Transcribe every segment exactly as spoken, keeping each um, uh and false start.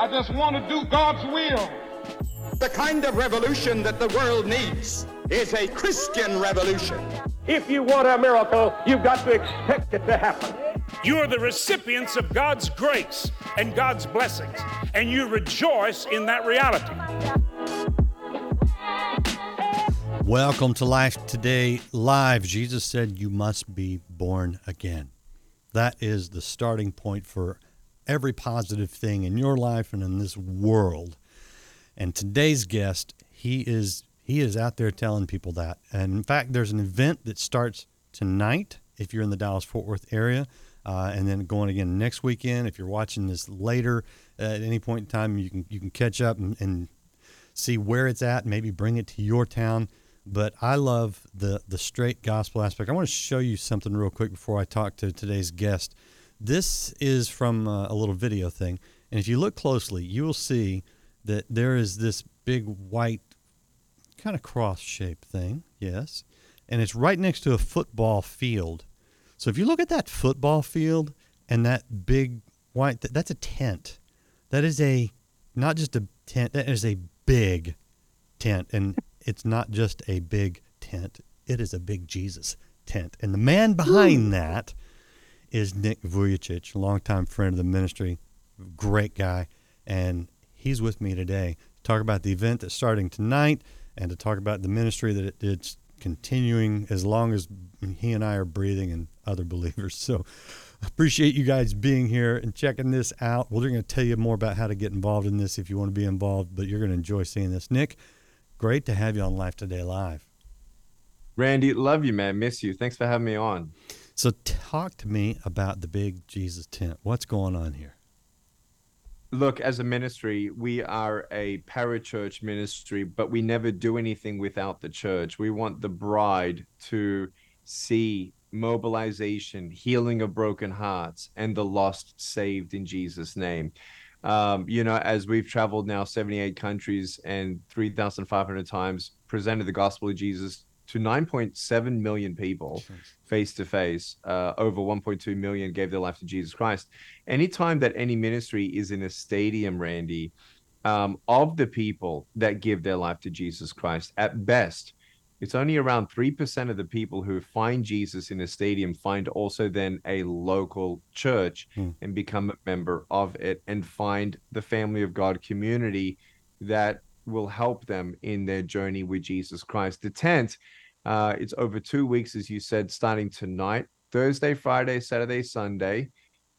I just want to do God's will. The kind of revolution that the world needs is a Christian revolution. If you want a miracle, you've got to expect it to happen. You're the recipients of God's grace and God's blessings, and you rejoice in that reality. Welcome to Life Today Live. Jesus said you must be born again. That is the starting point for every positive thing in your life and in this world. And today's guest, he is he is out there telling people that. And in fact, there's an event that starts tonight if you're in the Dallas-Fort Worth area, uh, and then going again next weekend. If you're watching this later, uh, at any point in time, you can you can catch up and, and see where it's at, maybe bring it to your town. But I love the the straight gospel aspect. I want to show you something real quick before I talk to today's guest. This is from a, a little video thing, and if you look closely, you will see that there is this big white kind of cross-shaped thing, yes, and it's right next to a football field. So if you look at that football field and that big white, th- that's a tent. That is a, not just a tent, that is a big tent, and it's not just a big tent. It is a big Jesus tent. And the man behind that is Nick Vujicic, longtime friend of the ministry, great guy. And he's with me today to talk about the event that's starting tonight and to talk about the ministry that it, it's continuing as long as he and I are breathing and other believers. So I appreciate you guys being here and checking this out. We're going to tell you more about how to get involved in this if you want to be involved, but you're going to enjoy seeing this. Nick, great to have you on Life Today Live. Randy, love you, man. Miss you. Thanks for having me on. So talk to me about the Big Jesus Tent. What's going on here? Look, as a ministry, we are a parachurch ministry, but we never do anything without the church. We want the bride to see mobilization, healing of broken hearts, and the lost saved in Jesus' name. Um, you know, as we've traveled now seventy-eight countries and three thousand five hundred times, presented the gospel of Jesus to nine point seven million people face to face. Over one point two million gave their life to Jesus Christ. Anytime that any ministry is in a stadium, Randy, um, of the people that give their life to Jesus Christ, at best, it's only around three percent of the people who find Jesus in a stadium find also then a local church mm. and become a member of it and find the family of God community that will help them in their journey with Jesus Christ. The tent, uh, it's over two weeks, as you said, starting tonight, Thursday, Friday, Saturday, Sunday,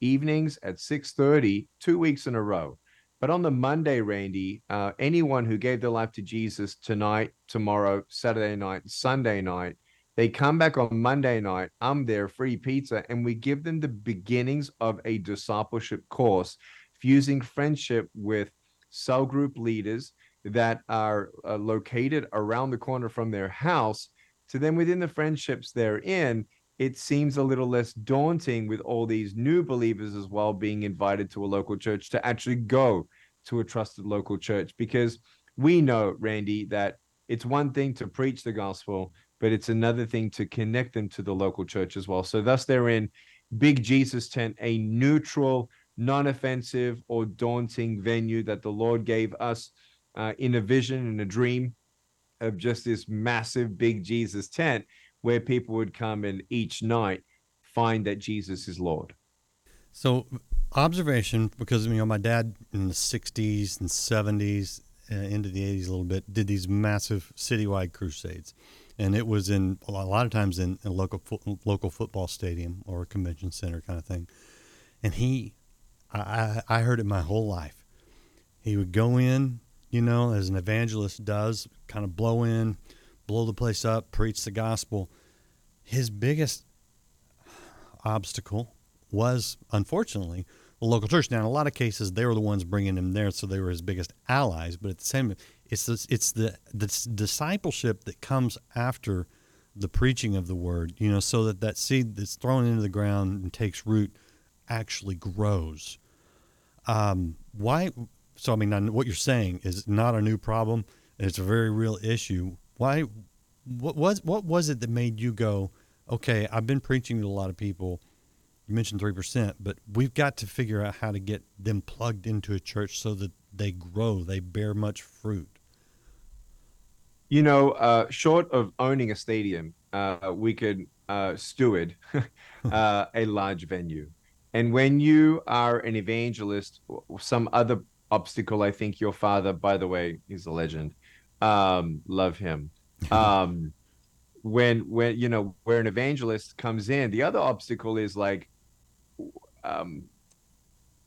evenings at six thirty, two weeks in a row. But on the Monday, Randy, uh, anyone who gave their life to Jesus tonight, tomorrow, Saturday night, Sunday night, they come back on Monday night, I'm there, free pizza, and we give them the beginnings of a discipleship course, fusing friendship with cell group leaders that are uh, located around the corner from their house. So then within the friendships they're in, it seems a little less daunting with all these new believers as well being invited to a local church to actually go to a trusted local church, because we know, Randy, that it's one thing to preach the gospel, but it's another thing to connect them to the local church as well. So thus they're in Big Jesus Tent, a neutral, non-offensive or daunting venue that the Lord gave us uh, in a vision and a dream of just this massive Big Jesus Tent, where people would come and each night find that Jesus is Lord. So observation, because, you know, my dad in the sixties and seventies, uh, into the eighties a little bit, did these massive citywide crusades. And it was in a lot of times in a local fo- local football stadium or a convention center kind of thing. And he, I, I heard it my whole life. He would go in, you know, as an evangelist does, kind of blow in, blow the place up, preach the gospel. His biggest obstacle was, unfortunately, the local church. Now, in a lot of cases, they were the ones bringing him there, so they were his biggest allies. But at the same time, it's this, it's the, the discipleship that comes after the preaching of the word, you know, so that that seed that's thrown into the ground and takes root actually grows. Um, why? So, I mean, what you're saying is not a new problem. It's a very real issue. Why, what was what was it that made you go, okay, I've been preaching to a lot of people, you mentioned three percent, but we've got to figure out how to get them plugged into a church so that they grow, they bear much fruit. You know, uh, short of owning a stadium, uh, we could uh, steward uh, a large venue. And when you are an evangelist, some other obstacle, I think your father, by the way, he's a legend. Um, love him. Um, when, when, you know, where an evangelist comes in, the other obstacle is like um,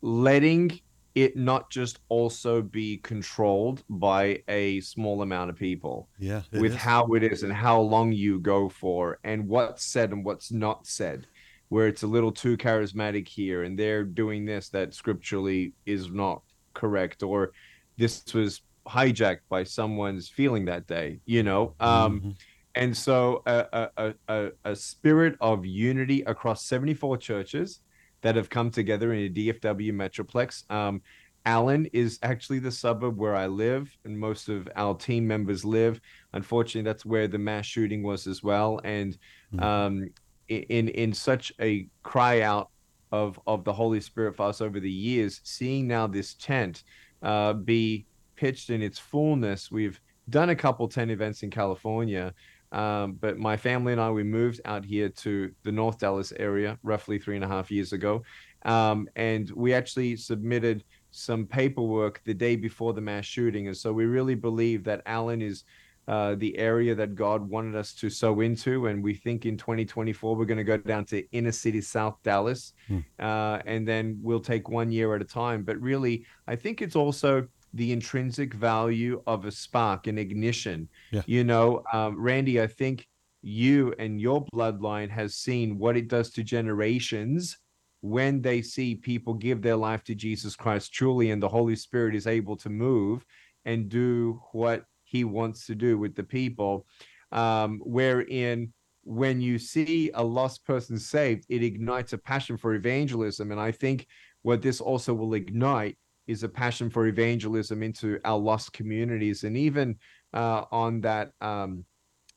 letting it not just also be controlled by a small amount of people yeah, with is. how it is and how long you go for and what's said and what's not said, where it's a little too charismatic here and they're doing this that scripturally is not correct, or this was hijacked by someone's feeling that day, you know? Um, mm-hmm. And so a, a, a, a spirit of unity across seventy-four churches that have come together in a D F W Metroplex. Um, Allen is actually the suburb where I live and most of our team members live. Unfortunately, that's where the mass shooting was as well. And um, in in such a cry out of, of the Holy Spirit for us over the years, seeing now this tent uh, be pitched in its fullness. We've done a couple tent events in California. Um, but my family and I, we moved out here to the North Dallas area roughly three and a half years ago. Um, and we actually submitted some paperwork the day before the mass shooting. And so we really believe that Allen is uh, the area that God wanted us to sow into. And we think in twenty twenty-four, we're going to go down to inner city South Dallas. Hmm. Uh, and then we'll take one year at a time. But really, I think it's also the intrinsic value of a spark, an ignition. Yeah. You know, um, Randy, I think you and your bloodline has seen what it does to generations when they see people give their life to Jesus Christ truly, and the Holy Spirit is able to move and do what he wants to do with the people, um, wherein when you see a lost person saved, it ignites a passion for evangelism. And I think what this also will ignite is a passion for evangelism into our lost communities. And even uh, on that um,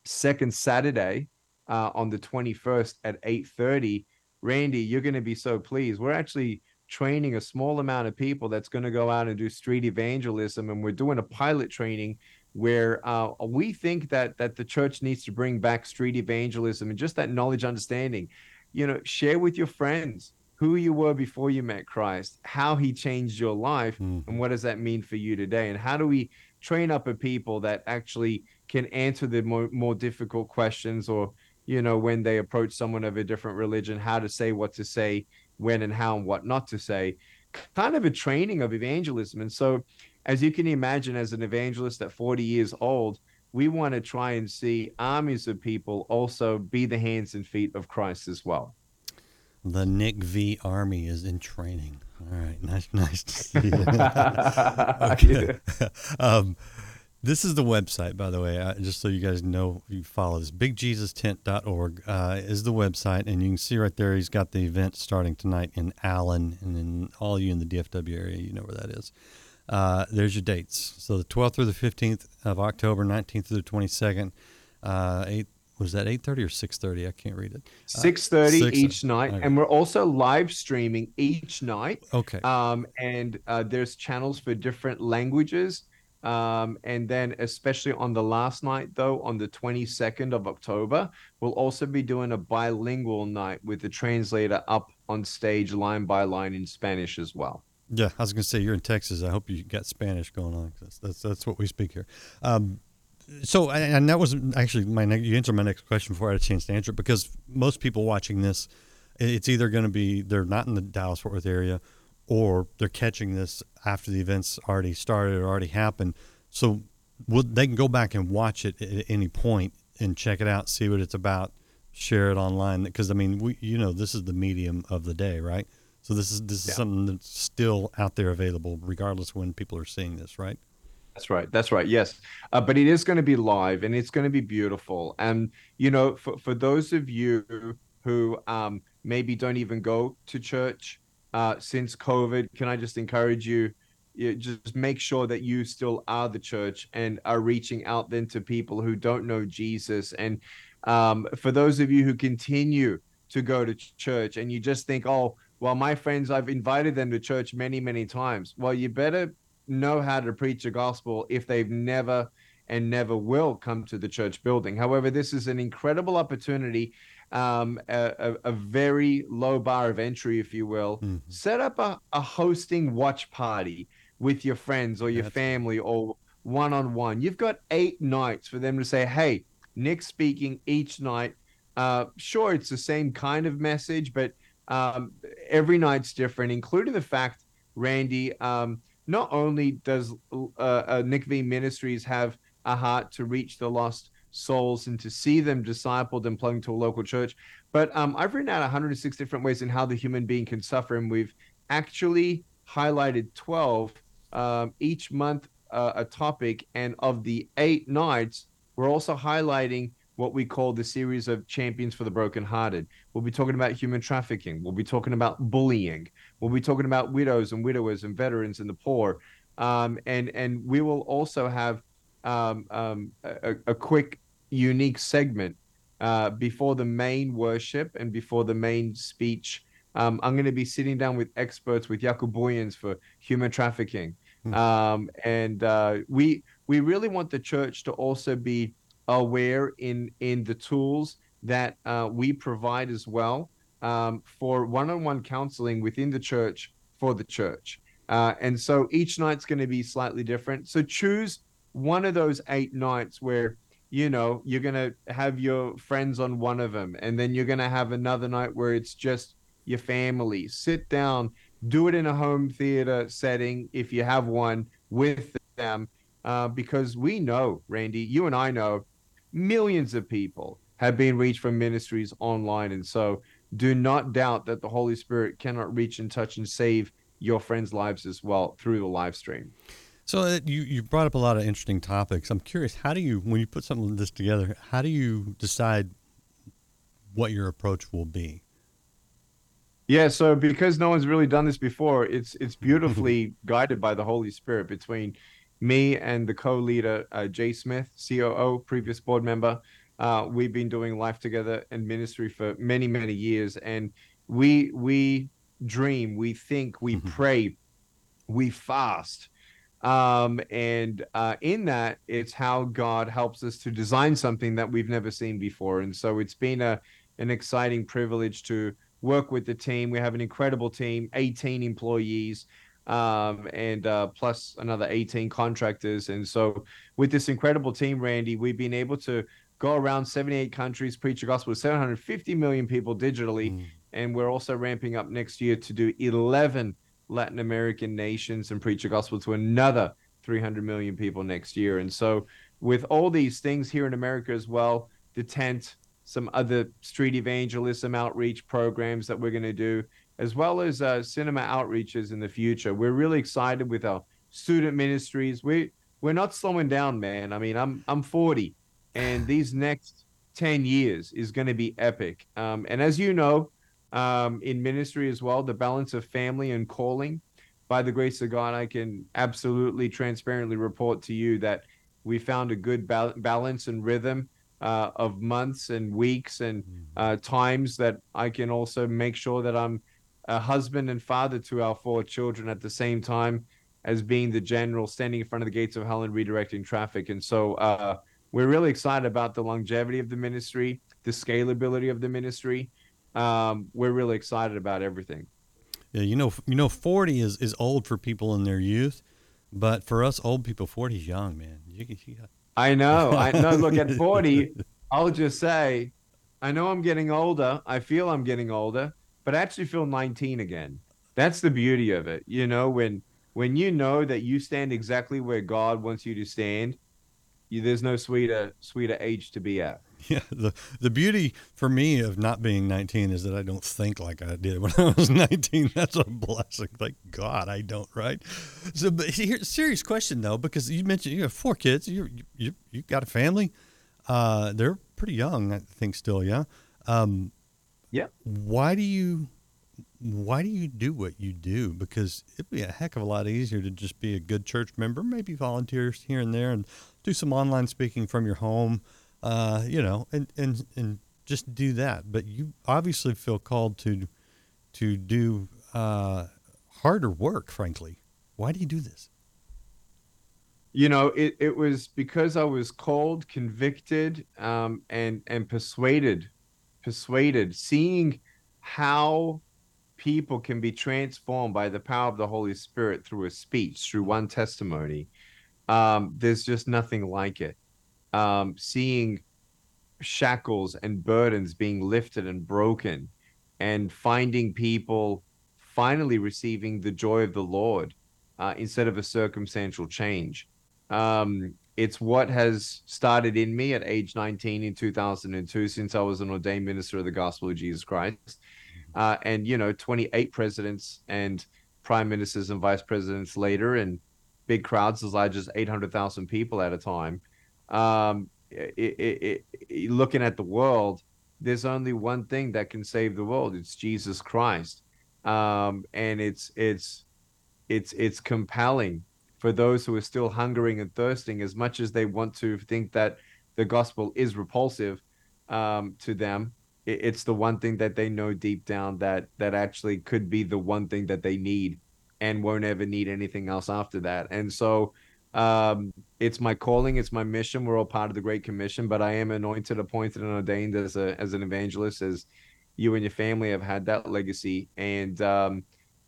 second Saturday, uh, on the twenty-first at eight thirty, Randy, you're going to be so pleased. We're actually training a small amount of people that's going to go out and do street evangelism. And we're doing a pilot training where uh, we think that that the church needs to bring back street evangelism and just that knowledge, understanding. You know, share with your friends who you were before you met Christ, how he changed your life, mm. and what does that mean for you today? And how do we train up a people that actually can answer the more, more difficult questions, or, you know, when they approach someone of a different religion, how to say what to say, when and how and what not to say, kind of a training of evangelism. And so as you can imagine, as an evangelist at forty years old, we want to try and see armies of people also be the hands and feet of Christ as well. The Nick V Army is in training. All right, nice, nice to see you. Okay. um, this is the website, by the way, I, just so you guys know, you follow this. big jesus tent dot org uh, is the website, and you can see right there he's got the event starting tonight in Allen, and then all you in the D F W area, you know where that is. Uh, there's your dates. So the twelfth through the fifteenth of October, nineteenth through the twenty-second, uh, eight. Was that eight thirty or six thirty? I can't read it. six thirty uh, each night. Okay. And we're also live streaming each night. Okay. Um, and uh, there's channels for different languages. Um, and then especially on the last night, though, on the twenty-second of October, we'll also be doing a bilingual night with the translator up on stage line by line in Spanish as well. Yeah, I was going to say, you're in Texas. I hope you got Spanish going on. That's, that's, that's what we speak here. Um So, and that was actually my next, you answered my next question before I had a chance to answer it, because most people watching this, it's either going to be, they're not in the Dallas-Fort Worth area, or they're catching this after the event's already started or already happened. So we'll, they can go back and watch it at any point and check it out, see what it's about, share it online. Because I mean, we, you know, this is the medium of the day, right? So this is, this is yeah. something that's still out there available regardless of when people are seeing this, right? That's right. That's right. Yes. Uh, but it is going to be live and it's going to be beautiful. And, you know, for, for those of you who um, maybe don't even go to church uh, since COVID, can I just encourage you, you, just make sure that you still are the church and are reaching out then to people who don't know Jesus. And um, for those of you who continue to go to church. And you just think, oh, well, my friends, I've invited them to church many, many times. Well, you better know how to preach the gospel if they've never and never will come to the church building. However, this is an incredible opportunity, um, a, a, a very low bar of entry, if you will. Mm-hmm. Set up a, a hosting watch party with your friends or your That's- family or one-on-one. You've got eight nights for them to say, hey, Nick's speaking each night. Uh, sure, it's the same kind of message, but um, every night's different, including the fact, Randy, um, not only does uh, uh, Nick V Ministries have a heart to reach the lost souls and to see them discipled and plugged to a local church, but um, I've written out one hundred six different ways in how the human being can suffer, and we've actually highlighted twelve um, each month uh, a topic, and of the eight nights, we're also highlighting what we call the series of champions for the brokenhearted. We'll be talking about human trafficking. We'll be talking about bullying. We'll be talking about widows and widowers and veterans and the poor. Um, and, and we will also have um, um, a, a quick, unique segment uh, before the main worship and before the main speech. Um, I'm going to be sitting down with experts, with Yakuboyans for human trafficking. Mm. Um, and uh, we we really want the church to also be aware in, in the tools that uh, we provide as well um, for one-on-one counseling within the church for the church. Uh, and so each night's going to be slightly different. So choose one of those eight nights where, you know, you're going to have your friends on one of them, and then you're going to have another night where it's just your family. Sit down, do it in a home theater setting if you have one with them, uh, because we know, Randy, you and I know, millions of people have been reached from ministries online. And so do not doubt that the Holy Spirit cannot reach and touch and save your friends' lives as well through the live stream. So uh, you, you brought up a lot of interesting topics. I'm curious, how do you, when you put something like this together, how do you decide what your approach will be? Yeah, so because no one's really done this before, it's it's beautifully guided by the Holy Spirit between me and the co-leader, uh, Jay Smith, C O O, previous board member. Uh, we've been doing life together and ministry for many, many years. And we we dream, we think, we pray, we fast. Um, and uh, in that, it's how God helps us to design something that we've never seen before. And so it's been a an exciting privilege to work with the team. We have an incredible team, eighteen employees, um, and uh, plus another eighteen contractors. And so with this incredible team, Randy, we've been able to go around seventy-eight countries, preach the gospel to seven hundred fifty million people digitally. Mm. And we're also ramping up next year to do eleven Latin American nations and preach the gospel to another three hundred million people next year. And so with all these things here in America as well, the tent, some other street evangelism outreach programs that we're going to do, as well as uh, cinema outreaches in the future. We're really excited with our student ministries. We, we're not slowing down, man. I mean, I'm I'm forty, and these next ten years is going to be epic. Um, and as you know, um, in ministry as well, the balance of family and calling, by the grace of God, I can absolutely transparently report to you that we found a good ba- balance and rhythm Uh, of months and weeks and uh, times that I can also make sure that I'm a husband and father to our four children at the same time as being the general standing in front of the gates of hell and redirecting traffic. And so uh, we're really excited about the longevity of the ministry, the scalability of the ministry. Um, we're really excited about everything. Yeah, you know, you know, forty is, is old for people in their youth, but for us old people, forty is young, man. You can see that. I know. I know. Look, at forty, I'll just say, I know I'm getting older. I feel I'm getting older, but I actually feel nineteen again. That's the beauty of it. You know, when when you know that you stand exactly where God wants you to stand, you, there's no sweeter sweeter age to be at. Yeah. The, the beauty for me of not being nineteen is that I don't think like I did when I was nineteen. That's a blessing. Thank God I don't, right? So, but here, serious question though, because you mentioned you have four kids, you, you, you got a family. Uh, they're pretty young, I think still. Yeah. Um, yeah. Why do you, why do you do what you do? Because it'd be a heck of a lot easier to just be a good church member, maybe volunteers here and there and do some online speaking from your home. Uh, you know, and, and, and just do that. But you obviously feel called to to do uh, harder work, frankly. Why do you do this? You know, it, it was because I was called, convicted, um, and, and persuaded, persuaded, seeing how people can be transformed by the power of the Holy Spirit through a speech, through one testimony. Um, there's just nothing like it. Um, seeing shackles and burdens being lifted and broken, and finding people finally receiving the joy of the Lord uh, instead of a circumstantial change. Um, it's what has started in me at age nineteen in two thousand two, since I was an ordained minister of the gospel of Jesus Christ. Uh, and, you know, twenty-eight presidents and prime ministers and vice presidents later, and big crowds as large as eight hundred thousand people at a time. Um, it, it, it, looking at the world, there's only one thing that can save the world. It's Jesus Christ. Um, and it's, it's, it's, it's compelling for those who are still hungering and thirsting, as much as they want to think that the gospel is repulsive, um, to them. It, it's the one thing that they know deep down that, that actually could be the one thing that they need and won't ever need anything else after that. And so, um, it's my calling. It's my mission. We're all part of the Great Commission, but I am anointed, appointed, and ordained as a, as an evangelist, as you and your family have had that legacy. And, um,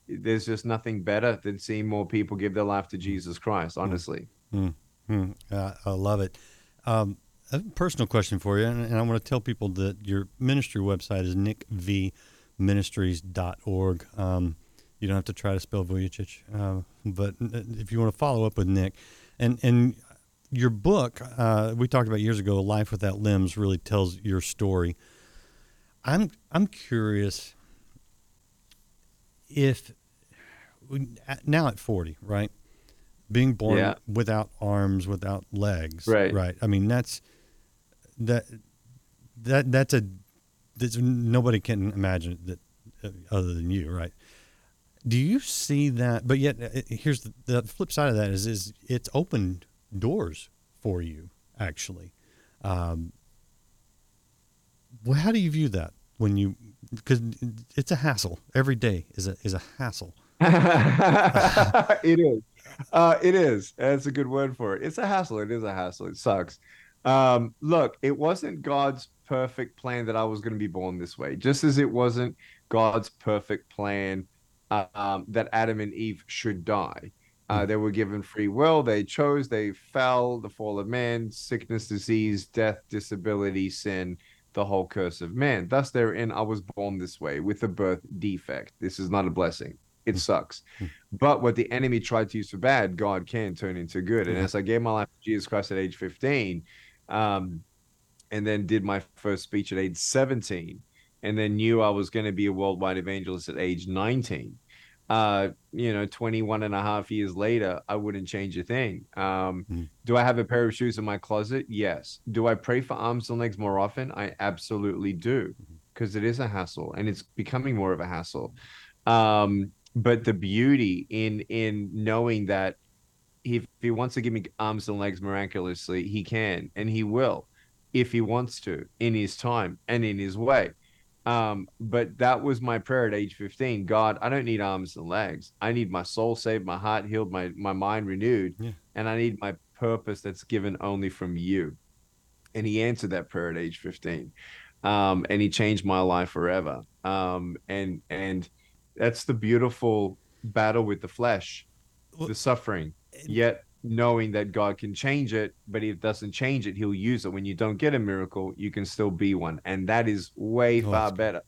there's just nothing better than seeing more people give their life to Jesus Christ, honestly. Mm-hmm. Uh, I love it. Um, a personal question for you, and, and I want to tell people that your ministry website is nick v ministries dot org. Um, you don't have to try to spell Vujicic, uh, but if you want to follow up with Nick. And and your book, uh, we talked about years ago, Life Without Limbs, really tells your story. I'm I'm curious if, now at forty, right, being born yeah. without arms, without legs, right? Right. I mean, that's that that that's a that's, nobody can imagine that uh, other than you, right? Do you see that? But yet, here's the, the flip side of that is, is it's opened doors for you, actually. Um, well, how do you view that when you, because it's a hassle. Every day is a, is a hassle. It is. Uh, it is. That's a good word for it. It's a hassle. It is a hassle. It sucks. Um, look, it wasn't God's perfect plan that I was going to be born this way, just as it wasn't God's perfect plan Um, that Adam and Eve should die. Uh, they were given free will. They chose. They fell. The fall of man, sickness, disease, death, disability, sin, the whole curse of man. Thus therein, I was born this way with a birth defect. This is not a blessing. It sucks. But what the enemy tried to use for bad, God can turn into good. And as I gave my life to Jesus Christ at age fifteen, um, and then did my first speech at age seventeen, and then knew I was going to be a worldwide evangelist at age nineteen. Uh, you know, twenty-one and a half years later, I wouldn't change a thing. Um, mm. Do I have a pair of shoes in my closet? Yes. Do I pray for arms and legs more often? I absolutely do, because it is a hassle, and it's becoming more of a hassle. Um, but the beauty in in knowing that if he wants to give me arms and legs miraculously, he can, and he will, if he wants to, in his time and in his way. Um, but that was my prayer at age fifteen. God, I don't need arms and legs. I need my soul saved, my heart healed, my, my mind renewed. Yeah. And I need my purpose that's given only from you. And he answered that prayer at age fifteen. Um, and he changed my life forever. Um, and, and that's the beautiful battle with the flesh, well, the suffering, yet knowing that God can change it, but if it doesn't change it, he'll use it. When you don't get a miracle, you can still be one. And that is way oh, far better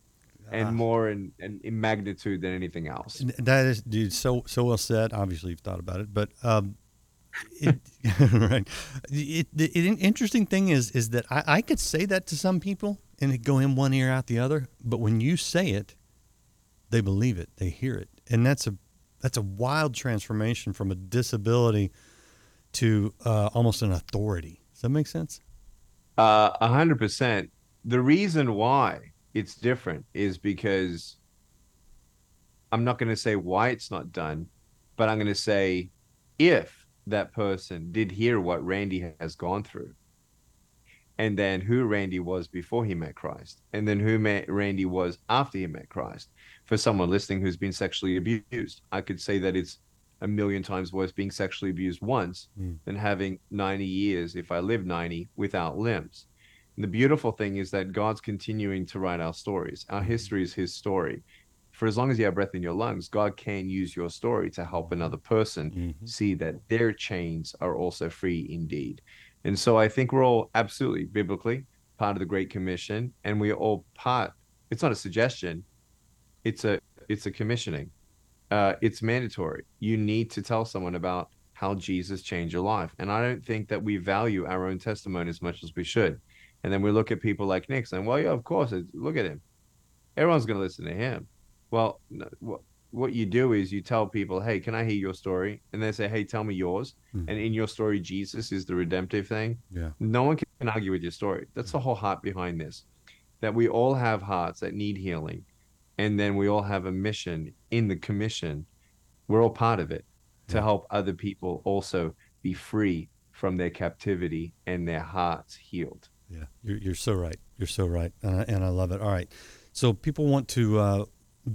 and uh, more in, in, in magnitude than anything else. That is, dude, so so well said. Obviously, you've thought about it. But um, it, right. It, it, it, an interesting thing is is that I, I could say that to some people and it go in one ear, out the other. But when you say it, they believe it. They hear it. And that's a that's a wild transformation from a disability to uh, almost an authority. Does that make sense? A hundred percent. The reason why it's different is because I'm not going to say why it's not done, but I'm going to say if that person did hear what Randy has gone through, and then who Randy was before he met Christ, and then who Randy was after he met Christ. For someone listening who's been sexually abused, I could say that it's a million times worse being sexually abused once mm. than having ninety years, if I live ninety, without limbs. And the beautiful thing is that God's continuing to write our stories. Our history is his story. For as long as you have breath in your lungs, God can use your story to help another person mm-hmm. see that their chains are also free indeed. And so I think we're all absolutely biblically part of the Great Commission, and we are all part. It's not a suggestion. It's a it's a commissioning. Uh, it's mandatory. You need to tell someone about how Jesus changed your life. And I don't think that we value our own testimony as much as we should. And then we look at people like Nick saying, well, yeah, of course, look at him. Everyone's going to listen to him. Well, what what you do is you tell people, hey, can I hear your story? And they say, hey, tell me yours. Mm. And in your story, Jesus is the redemptive thing. Yeah. No one can argue with your story. That's mm. the whole heart behind this, that we all have hearts that need healing. And then we all have a mission in the commission. We're all part of it yeah. to help other people also be free from their captivity and their hearts healed. Yeah, you're, you're so right. You're so right. Uh, and I love it. All right. So people want to uh,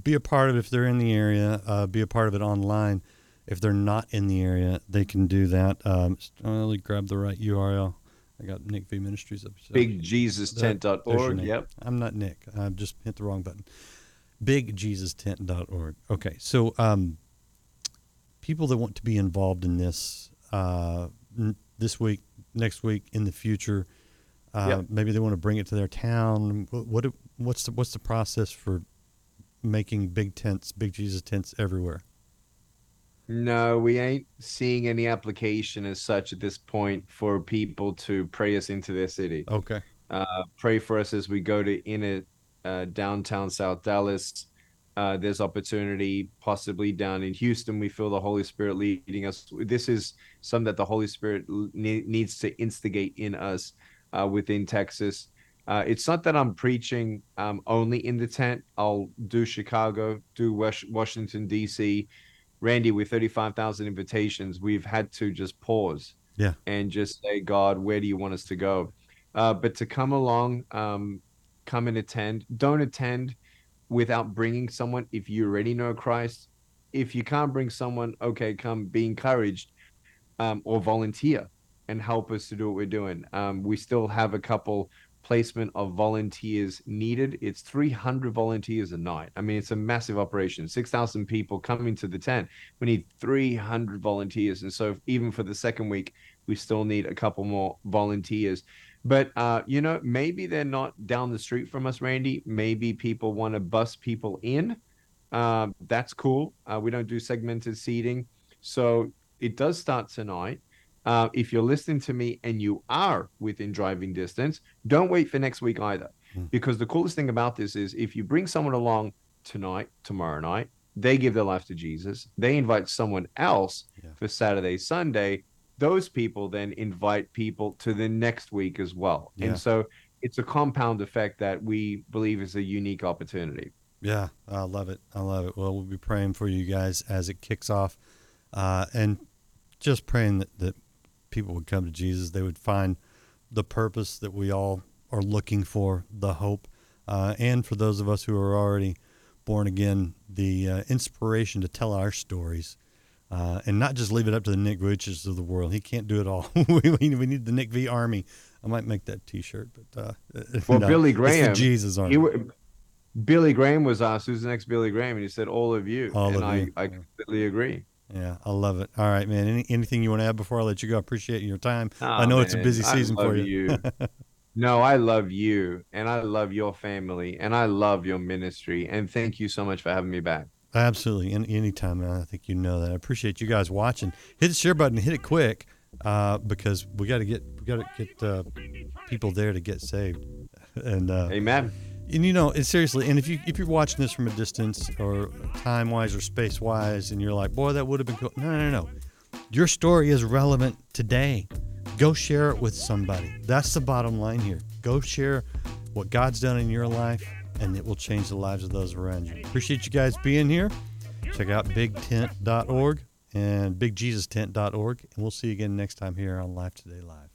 be a part of it if they're in the area, uh, be a part of it online. If they're not in the area, they can do that. Um, let me grab the right U R L. I got Nick V Ministries up. So big jesus tent dot org. Yep. I'm not Nick. I've just hit the wrong button. big jesus tent dot org. Okay. So um, people that want to be involved in this uh, n- this week, next week, in the future, Uh, yep. Maybe they want to bring it to their town. What, what what's the, what's the process for making big tents, big Jesus tents everywhere? No, we ain't seeing any application as such at this point for people to pray us into their city. Okay. Uh, pray for us as we go to inner uh, downtown South Dallas. Uh, there's opportunity possibly down in Houston. We feel the Holy Spirit leading us. This is something that the Holy Spirit ne- needs to instigate in us. Uh, within Texas. Uh, it's not that I'm preaching um, only in the tent. I'll do Chicago, do West, Washington, D C. Randy, with thirty-five thousand invitations, we've had to just pause yeah. and just say, God, where do you want us to go? Uh, but to come along, um, come and attend. Don't attend without bringing someone if you already know Christ. If you can't bring someone, okay, come be encouraged um, or volunteer and help us to do what we're doing. Um, we still have a couple placement of volunteers needed. It's three hundred volunteers a night. I mean, it's a massive operation. six thousand people coming to the tent. We need three hundred volunteers. And so even for the second week, we still need a couple more volunteers. But, uh, you know, maybe they're not down the street from us, Randy. Maybe people want to bus people in. Uh, that's cool. Uh, we don't do segmented seating. So it does start tonight. Uh, if you're listening to me and you are within driving distance, don't wait for next week either. Mm. Because the coolest thing about this is if you bring someone along tonight, tomorrow night, they give their life to Jesus. They invite someone else yeah. for Saturday, Sunday. Those people then invite people to the next week as well. Yeah. And so it's a compound effect that we believe is a unique opportunity. Yeah, I love it. I love it. Well, we'll be praying for you guys as it kicks off uh, and just praying that, that people would come to Jesus. They would find the purpose that we all are looking for, the hope. Uh, and for those of us who are already born again, the uh, inspiration to tell our stories uh, and not just leave it up to the Nick Vujicic of the world. He can't do it all. we, we need the Nick V Army. I might make that T-shirt. But uh, well, no, Billy Graham, it's the Jesus Army. He, Billy Graham was asked, who's the next Billy Graham? And he said, all of you. All and of I, you. I completely agree. Yeah, I love it. All right, man. Any, anything you want to add before I let you go? I appreciate your time. Oh, I know man, it's a busy season I love for you. you. No, I love you, and I love your family, and I love your ministry. And thank you so much for having me back. Absolutely. And anytime, man. I think you know that. I appreciate you guys watching. Hit the share button. Hit it quick, uh, because we got to get we got to get uh, people there to get saved. And uh, amen. And you know, and seriously, and if you if you're watching this from a distance or time wise or space wise, and you're like, boy, that would have been cool. No, no, no. Your story is relevant today. Go share it with somebody. That's the bottom line here. Go share what God's done in your life, and it will change the lives of those around you. Appreciate you guys being here. Check out big tent dot org and big jesus tent dot org, and we'll see you again next time here on Life Today Live.